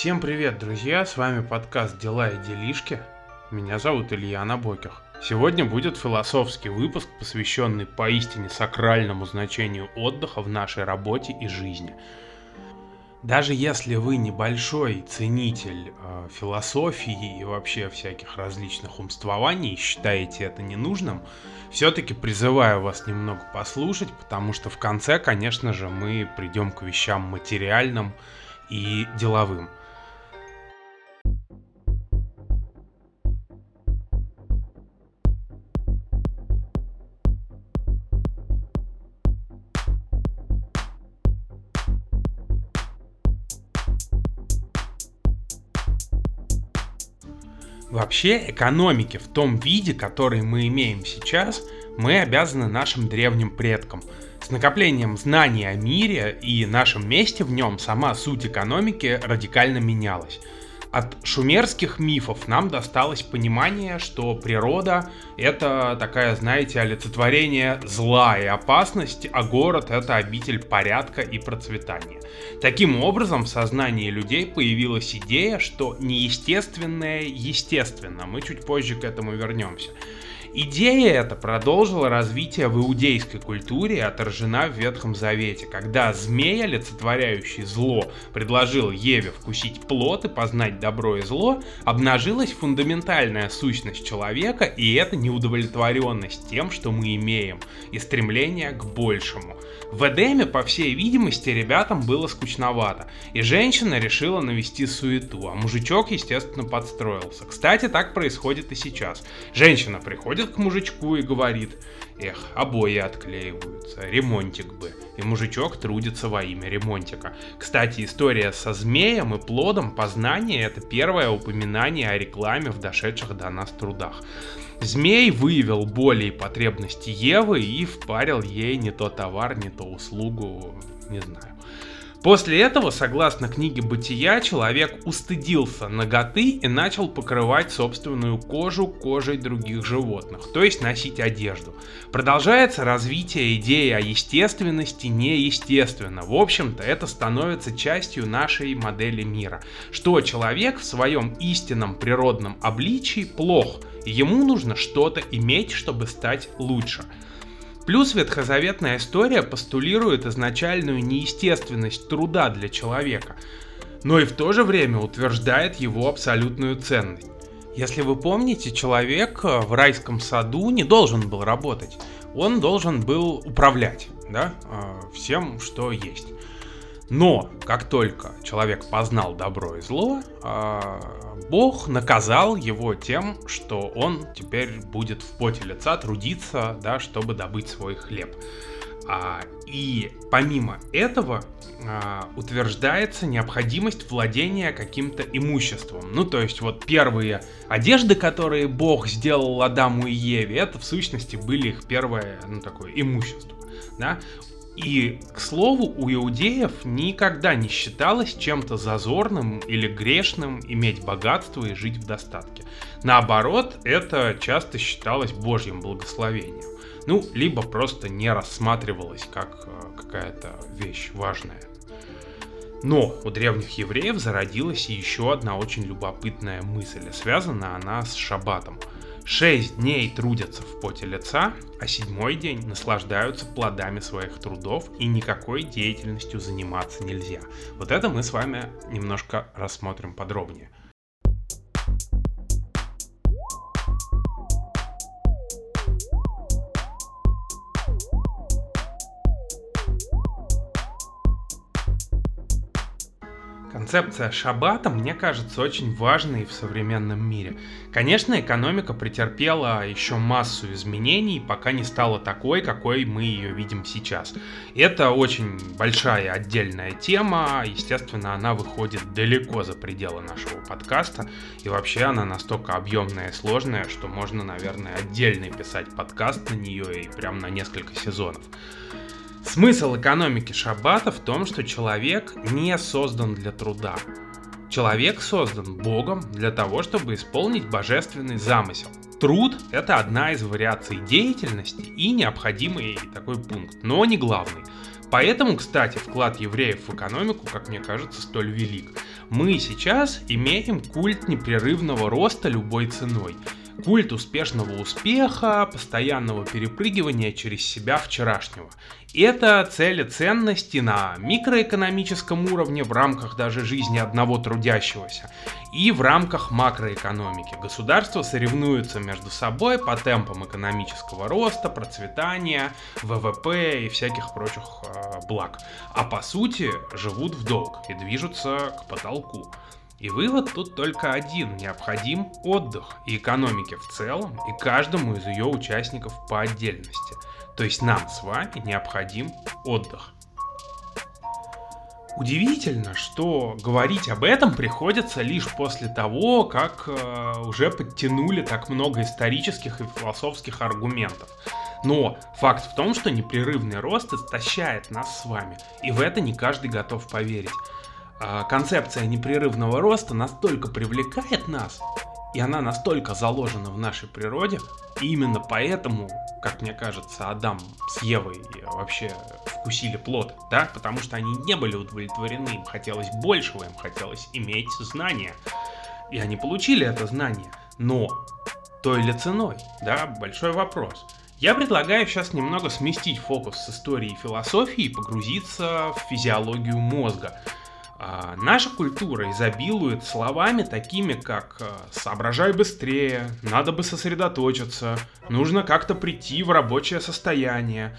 Всем привет, друзья, с вами подкаст «Дела и делишки». Меня зовут Илья Набоких. Сегодня будет философский выпуск, посвященный поистине сакральному значению отдыха в нашей работе и жизни. Даже если вы небольшой ценитель философии и вообще всяких различных умствований, считаете это ненужным, все-таки призываю вас немного послушать, потому что в конце, конечно же, мы придем к вещам материальным и деловым. Вообще, экономике в том виде, который мы имеем сейчас, мы обязаны нашим древним предкам. С накоплением знаний о мире и нашем месте в нем сама суть экономики радикально менялась. От шумерских мифов нам досталось понимание, что природа — это такая, знаете, олицетворение зла и опасности, а город — это обитель порядка и процветания. Таким образом, в сознании людей появилась идея, что неестественное естественно. Мы чуть позже к этому вернемся. Идея эта продолжила развитие в иудейской культуре и отражена в Ветхом Завете, когда змей, олицетворяющий зло, предложил Еве вкусить плод и познать добро и зло, обнажилась фундаментальная сущность человека, и это неудовлетворенность тем, что мы имеем, и стремление к большему. В Эдеме, по всей видимости, ребятам было скучновато, и женщина решила навести суету, а мужичок, естественно, подстроился. Кстати, так происходит и сейчас. Женщина приходит к мужичку и говорит: «Эх, обои отклеиваются, ремонтик бы». И мужичок трудится во имя ремонтика. Кстати, история со змеем и плодом познания — это первое упоминание о рекламе в дошедших до нас трудах. Змей выявил боли и потребности Евы и впарил ей не то товар, не то услугу, не знаю. После этого, согласно книге «Бытия», человек устыдился наготы и начал покрывать собственную кожу кожей других животных, то есть носить одежду. Продолжается развитие идеи о естественности неестественно. В общем-то, это становится частью нашей модели мира, что человек в своем истинном природном обличии плох, и ему нужно что-то иметь, чтобы стать лучше. Плюс ветхозаветная история постулирует изначальную неестественность труда для человека, но и в то же время утверждает его абсолютную ценность. Если вы помните, человек в райском саду не должен был работать, он должен был управлять, да, всем, что есть. Но как только человек познал добро и зло, Бог наказал его тем, что он теперь будет в поте лица трудиться, да, чтобы добыть свой хлеб. И помимо этого утверждается необходимость владения каким-то имуществом. Ну, то есть вот первые одежды, которые Бог сделал Адаму и Еве, это в сущности были их первое, такое имущество, да. И, к слову, у иудеев никогда не считалось чем-то зазорным или грешным иметь богатство и жить в достатке. Наоборот, это часто считалось Божьим благословением. Ну, либо просто не рассматривалось как какая-то вещь важная. Но у древних евреев зародилась еще одна очень любопытная мысль, и связана она с шаббатом. 6 дней трудятся в поте лица, а 7-й день наслаждаются плодами своих трудов, и никакой деятельностью заниматься нельзя. Вот это мы с вами немножко рассмотрим подробнее. Концепция шаббата, мне кажется, очень важной в современном мире. Конечно, экономика претерпела еще массу изменений, пока не стала такой, какой мы ее видим сейчас. Это очень большая отдельная тема, естественно, она выходит далеко за пределы нашего подкаста, и вообще она настолько объемная и сложная, что можно, наверное, отдельно писать подкаст на нее и прям на несколько сезонов. Смысл экономики шаббата в том, что человек не создан для труда. Человек создан Богом для того, чтобы исполнить божественный замысел. Труд – это одна из вариаций деятельности и необходимый такой пункт, но не главный. Поэтому, кстати, вклад евреев в экономику, как мне кажется, столь велик. Мы сейчас имеем культ непрерывного роста любой ценой. Культ успешного успеха, постоянного перепрыгивания через себя вчерашнего. Это цели ценности на микроэкономическом уровне в рамках даже жизни одного трудящегося и в рамках макроэкономики. Государства соревнуются между собой по темпам экономического роста, процветания, ВВП и всяких прочих благ. А по сути живут в долг и движутся к потолку. И вывод тут только один: необходим отдых и экономике в целом, и каждому из ее участников по отдельности. То есть нам с вами необходим отдых. Удивительно, что говорить об этом приходится лишь после того, как уже подтянули так много исторических и философских аргументов. Но факт в том, что непрерывный рост истощает нас с вами, и в это не каждый готов поверить. Концепция непрерывного роста настолько привлекает нас, и она настолько заложена в нашей природе, и именно поэтому, как мне кажется, Адам с Евой вообще вкусили плод, да? Потому что они не были удовлетворены, им хотелось большего, им хотелось иметь знания, и они получили это знание, но той ли ценой, да, большой вопрос. Я предлагаю сейчас немного сместить фокус с истории и философии и погрузиться в физиологию мозга. Наша культура изобилует словами такими, как «соображай быстрее», «надо бы сосредоточиться», «нужно как-то прийти в рабочее состояние»,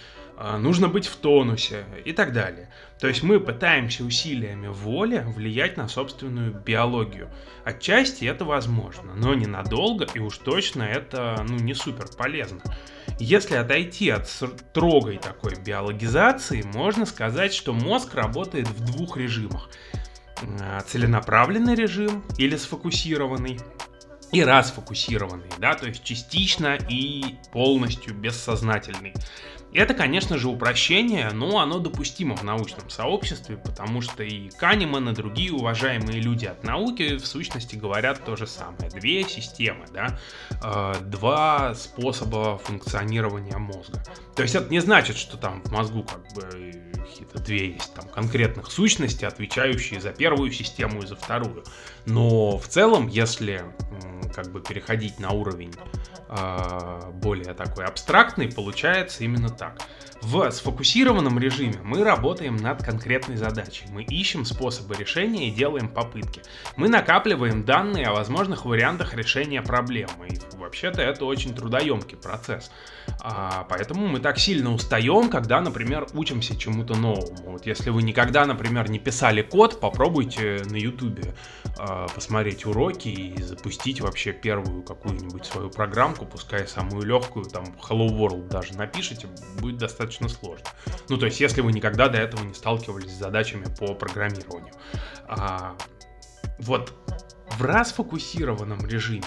«нужно быть в тонусе» и так далее. То есть мы пытаемся усилиями воли влиять на собственную биологию. Отчасти это возможно, но ненадолго, и уж точно это не супер полезно. Если отойти от строгой такой биологизации, можно сказать, что мозг работает в двух режимах. Целенаправленный режим или сфокусированный, и расфокусированный, да, то есть частично и полностью бессознательный. Это, конечно же, упрощение, но оно допустимо в научном сообществе, потому что и Канеман, и другие уважаемые люди от науки в сущности говорят то же самое. Две системы, да? Два способа функционирования мозга. То есть это не значит, что там в мозгу как бы какие-то две есть там конкретных сущности, отвечающие за первую систему и за вторую. Но в целом, если как бы переходить на уровень более такой абстрактный, получается именно так. В сфокусированном режиме мы работаем над конкретной задачей, мы ищем способы решения и делаем попытки. Мы накапливаем данные о возможных вариантах решения проблемы, и вообще-то это очень трудоемкий процесс. Поэтому мы так сильно устаем, когда, например, учимся чему-то новому. Вот если вы никогда, например, не писали код, попробуйте на Ютубе посмотреть уроки и запустить вообще первую какую-нибудь свою программку, пускай самую легкую, там Hello World даже напишите, будет достаточно сложно. То есть если вы никогда до этого не сталкивались с задачами по программированию. В расфокусированном режиме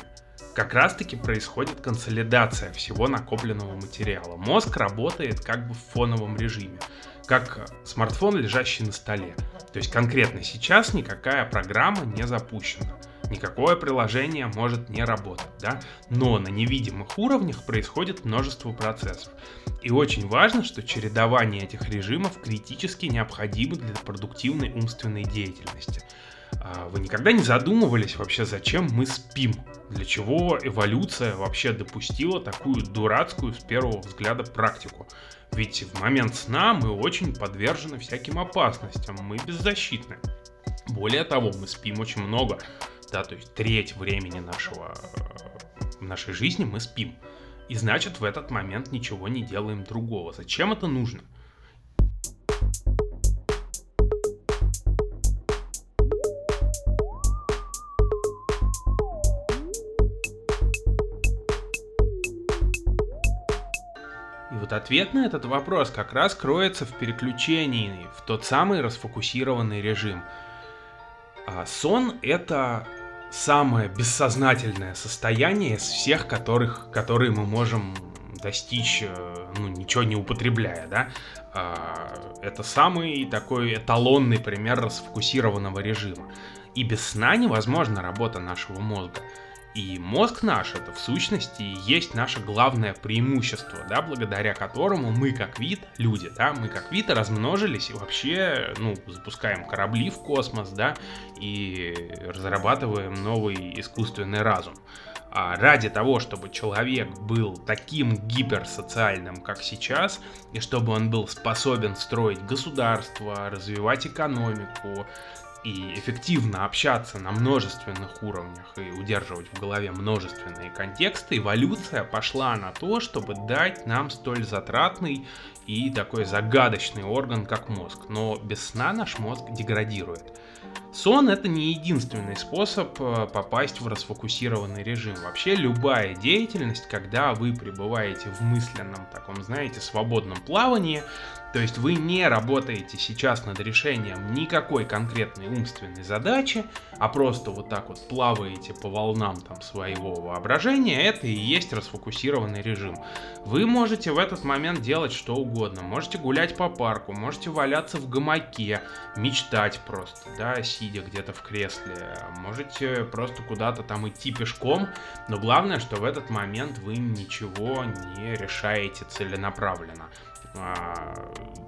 как раз-таки происходит консолидация всего накопленного материала. Мозг работает как бы в фоновом режиме, как смартфон, лежащий на столе. То есть конкретно сейчас никакая программа не запущена, никакое приложение может не работать, да? Но на невидимых уровнях происходит множество процессов. И очень важно, что чередование этих режимов критически необходимо для продуктивной умственной деятельности. Вы никогда не задумывались вообще, зачем мы спим? Для чего эволюция вообще допустила такую дурацкую с первого взгляда практику? Ведь в момент сна мы очень подвержены всяким опасностям, мы беззащитны. Более того, мы спим очень много, да, то есть треть времени нашей жизни мы спим. И значит, в этот момент ничего не делаем другого. Зачем это нужно? Ответ на этот вопрос как раз кроется в переключении в тот самый расфокусированный режим. Сон — это самое бессознательное состояние из всех, которые мы можем достичь, ничего не употребляя, да? Это самый такой эталонный пример расфокусированного режима. И без сна невозможна работа нашего мозга. И мозг наш — это в сущности и есть наше главное преимущество, да, благодаря которому мы как вид, люди, да, мы как вид размножились и вообще, запускаем корабли в космос, да, и разрабатываем новый искусственный разум. А ради того, чтобы человек был таким гиперсоциальным, как сейчас, и чтобы он был способен строить государство, развивать экономику, и эффективно общаться на множественных уровнях и удерживать в голове множественные контексты, эволюция пошла на то, чтобы дать нам столь затратный и такой загадочный орган, как мозг. Но без сна наш мозг деградирует. Сон — это не единственный способ попасть в расфокусированный режим. Вообще любая деятельность, когда вы пребываете в мысленном таком, свободном плавании, то есть вы не работаете сейчас над решением никакой конкретной умственной задачи, а просто вот так вот плаваете по волнам там своего воображения, это и есть расфокусированный режим. Вы можете в этот момент делать что угодно, можете гулять по парку, можете валяться в гамаке, мечтать просто, да, сидя где-то в кресле, можете просто куда-то там идти пешком, но главное, что в этот момент вы ничего не решаете целенаправленно.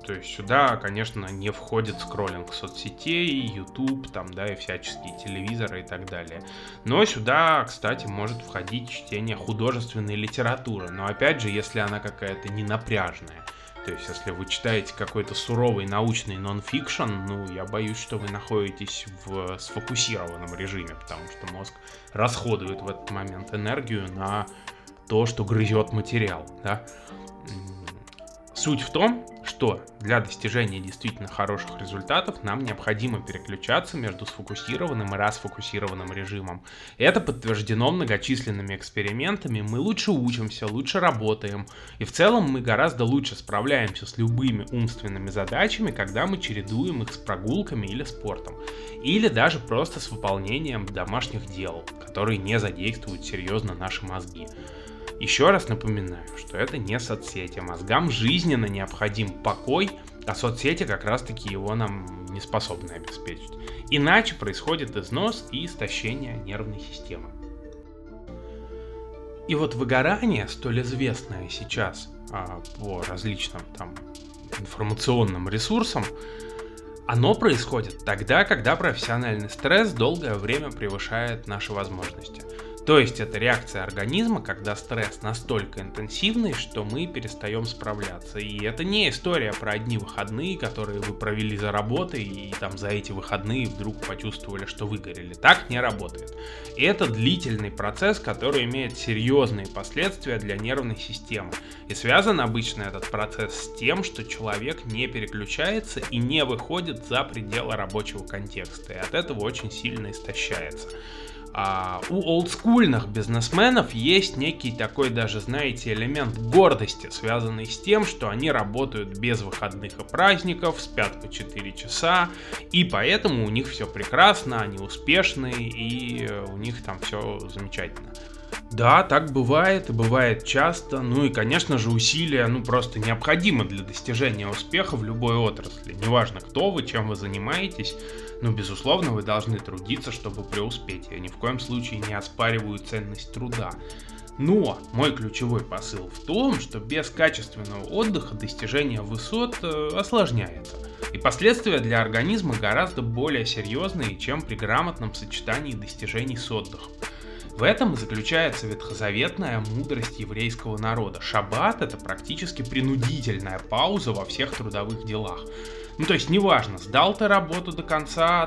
То есть сюда, конечно, не входит скроллинг соцсетей, YouTube, там, да, и всяческие телевизоры и так далее. Но сюда, кстати, может входить чтение художественной литературы, но опять же, если она какая-то ненапряжная. То есть, если вы читаете какой-то суровый научный нон-фикшн, я боюсь, что вы находитесь в сфокусированном режиме, потому что мозг расходует в этот момент энергию на то, что грызет материал, да. Суть в том, что для достижения действительно хороших результатов нам необходимо переключаться между сфокусированным и расфокусированным режимом. Это подтверждено многочисленными экспериментами. Мы лучше учимся, лучше работаем. И в целом мы гораздо лучше справляемся с любыми умственными задачами, когда мы чередуем их с прогулками или спортом. Или даже просто с выполнением домашних дел, которые не задействуют серьезно наши мозги. Еще раз напоминаю, что это не соцсети. Мозгам жизненно необходим покой, а соцсети как раз-таки его нам не способны обеспечить. Иначе происходит износ и истощение нервной системы. И вот выгорание, столь известное сейчас по различным информационным ресурсам, оно происходит тогда, когда профессиональный стресс долгое время превышает наши возможности. То есть это реакция организма, когда стресс настолько интенсивный, что мы перестаем справляться. И это не история про одни выходные, которые вы провели за работой, и за эти выходные вдруг почувствовали, что выгорели. Так не работает. И это длительный процесс, который имеет серьезные последствия для нервной системы. И связан обычно этот процесс с тем, что человек не переключается и не выходит за пределы рабочего контекста. И от этого очень сильно истощается. У олдскульных бизнесменов есть некий такой даже, элемент гордости, связанный с тем, что они работают без выходных и праздников, спят по 4 часа, и поэтому у них все прекрасно, они успешные, и у них там все замечательно. Да, так бывает, и бывает часто, и, конечно же, усилия, просто необходимы для достижения успеха в любой отрасли. Неважно, кто вы, чем вы занимаетесь, безусловно, вы должны трудиться, чтобы преуспеть. Я ни в коем случае не оспариваю ценность труда. Но мой ключевой посыл в том, что без качественного отдыха достижение высот осложняется. И последствия для организма гораздо более серьезные, чем при грамотном сочетании достижений с отдыхом. В этом и заключается ветхозаветная мудрость еврейского народа. Шаббат — это практически принудительная пауза во всех трудовых делах. То есть неважно, сдал ты работу до конца,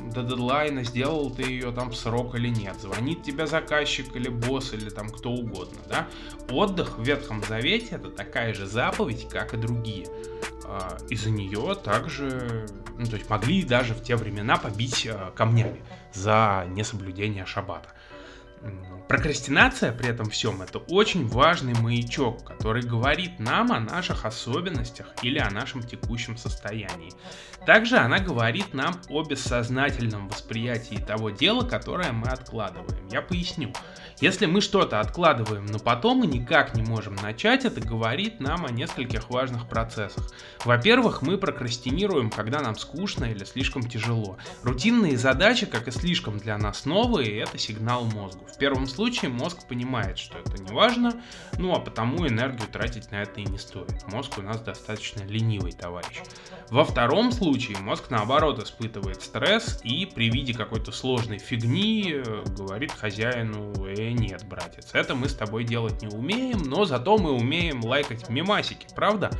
до дедлайна, сделал ты ее в срок или нет, звонит тебе заказчик или босс или кто угодно, да? Отдых в Ветхом Завете — это такая же заповедь, как и другие. И за нее также, могли даже в те времена побить камнями за несоблюдение шаббата. Прокрастинация при этом всем — это очень важный маячок, который говорит нам о наших особенностях или о нашем текущем состоянии. Также она говорит нам о бессознательном восприятии того дела, которое мы откладываем. Я поясню. Если мы что-то откладываем, но потом и никак не можем начать, это говорит нам о нескольких важных процессах. Во-первых, мы прокрастинируем, когда нам скучно или слишком тяжело. Рутинные задачи, как и слишком для нас новые, — это сигнал мозгу. В первом случае мозг понимает, что это не важно, ну а потому энергию тратить на это и не стоит. Мозг у нас достаточно ленивый товарищ. Во втором случае мозг наоборот испытывает стресс и при виде какой-то сложной фигни говорит хозяину: нет, братец, это мы с тобой делать не умеем, но зато мы умеем лайкать мемасики, правда?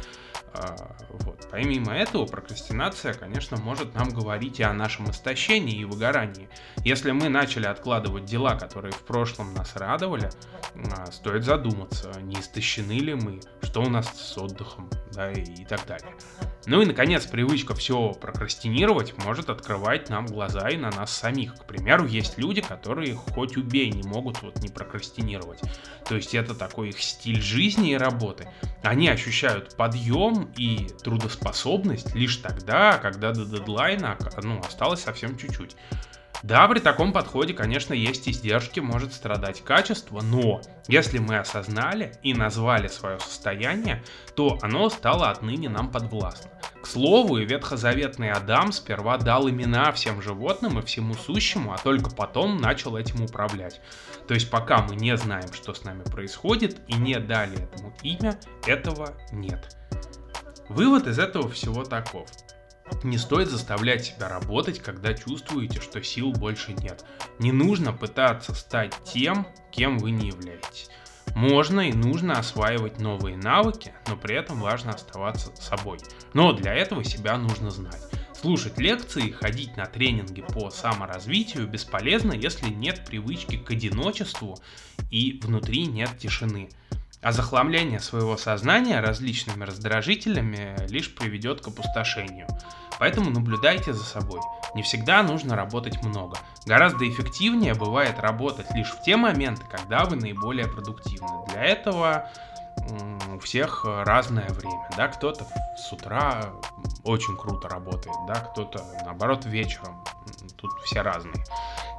Вот. Помимо этого, прокрастинация, конечно, может нам говорить и о нашем истощении и выгорании. Если мы начали откладывать дела, которые в прошлом нас радовали, стоит задуматься, не истощены ли мы, что у нас с отдыхом, да, и так далее. Ну и, наконец, привычка все прокрастинировать может открывать нам глаза и на нас самих. К примеру, есть люди, которые хоть убей не могут не прокрастинировать. То есть это такой их стиль жизни и работы. Они ощущают подъем и трудоспособность лишь тогда, когда до дедлайна осталось совсем чуть-чуть. Да, при таком подходе, конечно, есть издержки, может страдать качество, но если мы осознали и назвали свое состояние, то оно стало отныне нам подвластно. К слову, и ветхозаветный Адам сперва дал имена всем животным и всему сущему, а только потом начал этим управлять. То есть пока мы не знаем, что с нами происходит, и не дали этому имя, этого нет. Вывод из этого всего таков. Не стоит заставлять себя работать, когда чувствуете, что сил больше нет. Не нужно пытаться стать тем, кем вы не являетесь. Можно и нужно осваивать новые навыки, но при этом важно оставаться собой. Но для этого себя нужно знать. Слушать лекции, ходить на тренинги по саморазвитию бесполезно, если нет привычки к одиночеству и внутри нет тишины. А захламление своего сознания различными раздражителями лишь приведет к опустошению. Поэтому наблюдайте за собой. Не всегда нужно работать много. Гораздо эффективнее бывает работать лишь в те моменты, когда вы наиболее продуктивны. Для этого у всех разное время. Да? Кто-то с утра очень круто работает, да? Кто-то, наоборот, вечером. Тут все разные.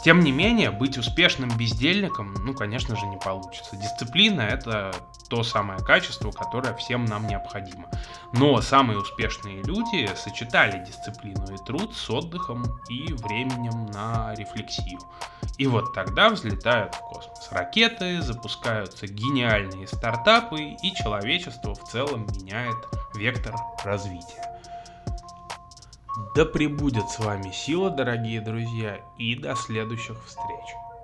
Тем не менее, быть успешным бездельником, конечно же, не получится. Дисциплина – это то самое качество, которое всем нам необходимо. Но самые успешные люди сочетали дисциплину и труд с отдыхом и временем на рефлексию. И вот тогда взлетают в космос ракеты, запускаются гениальные стартапы, и человечество в целом меняет вектор развития. Да пребудет с вами сила, дорогие друзья, и до следующих встреч.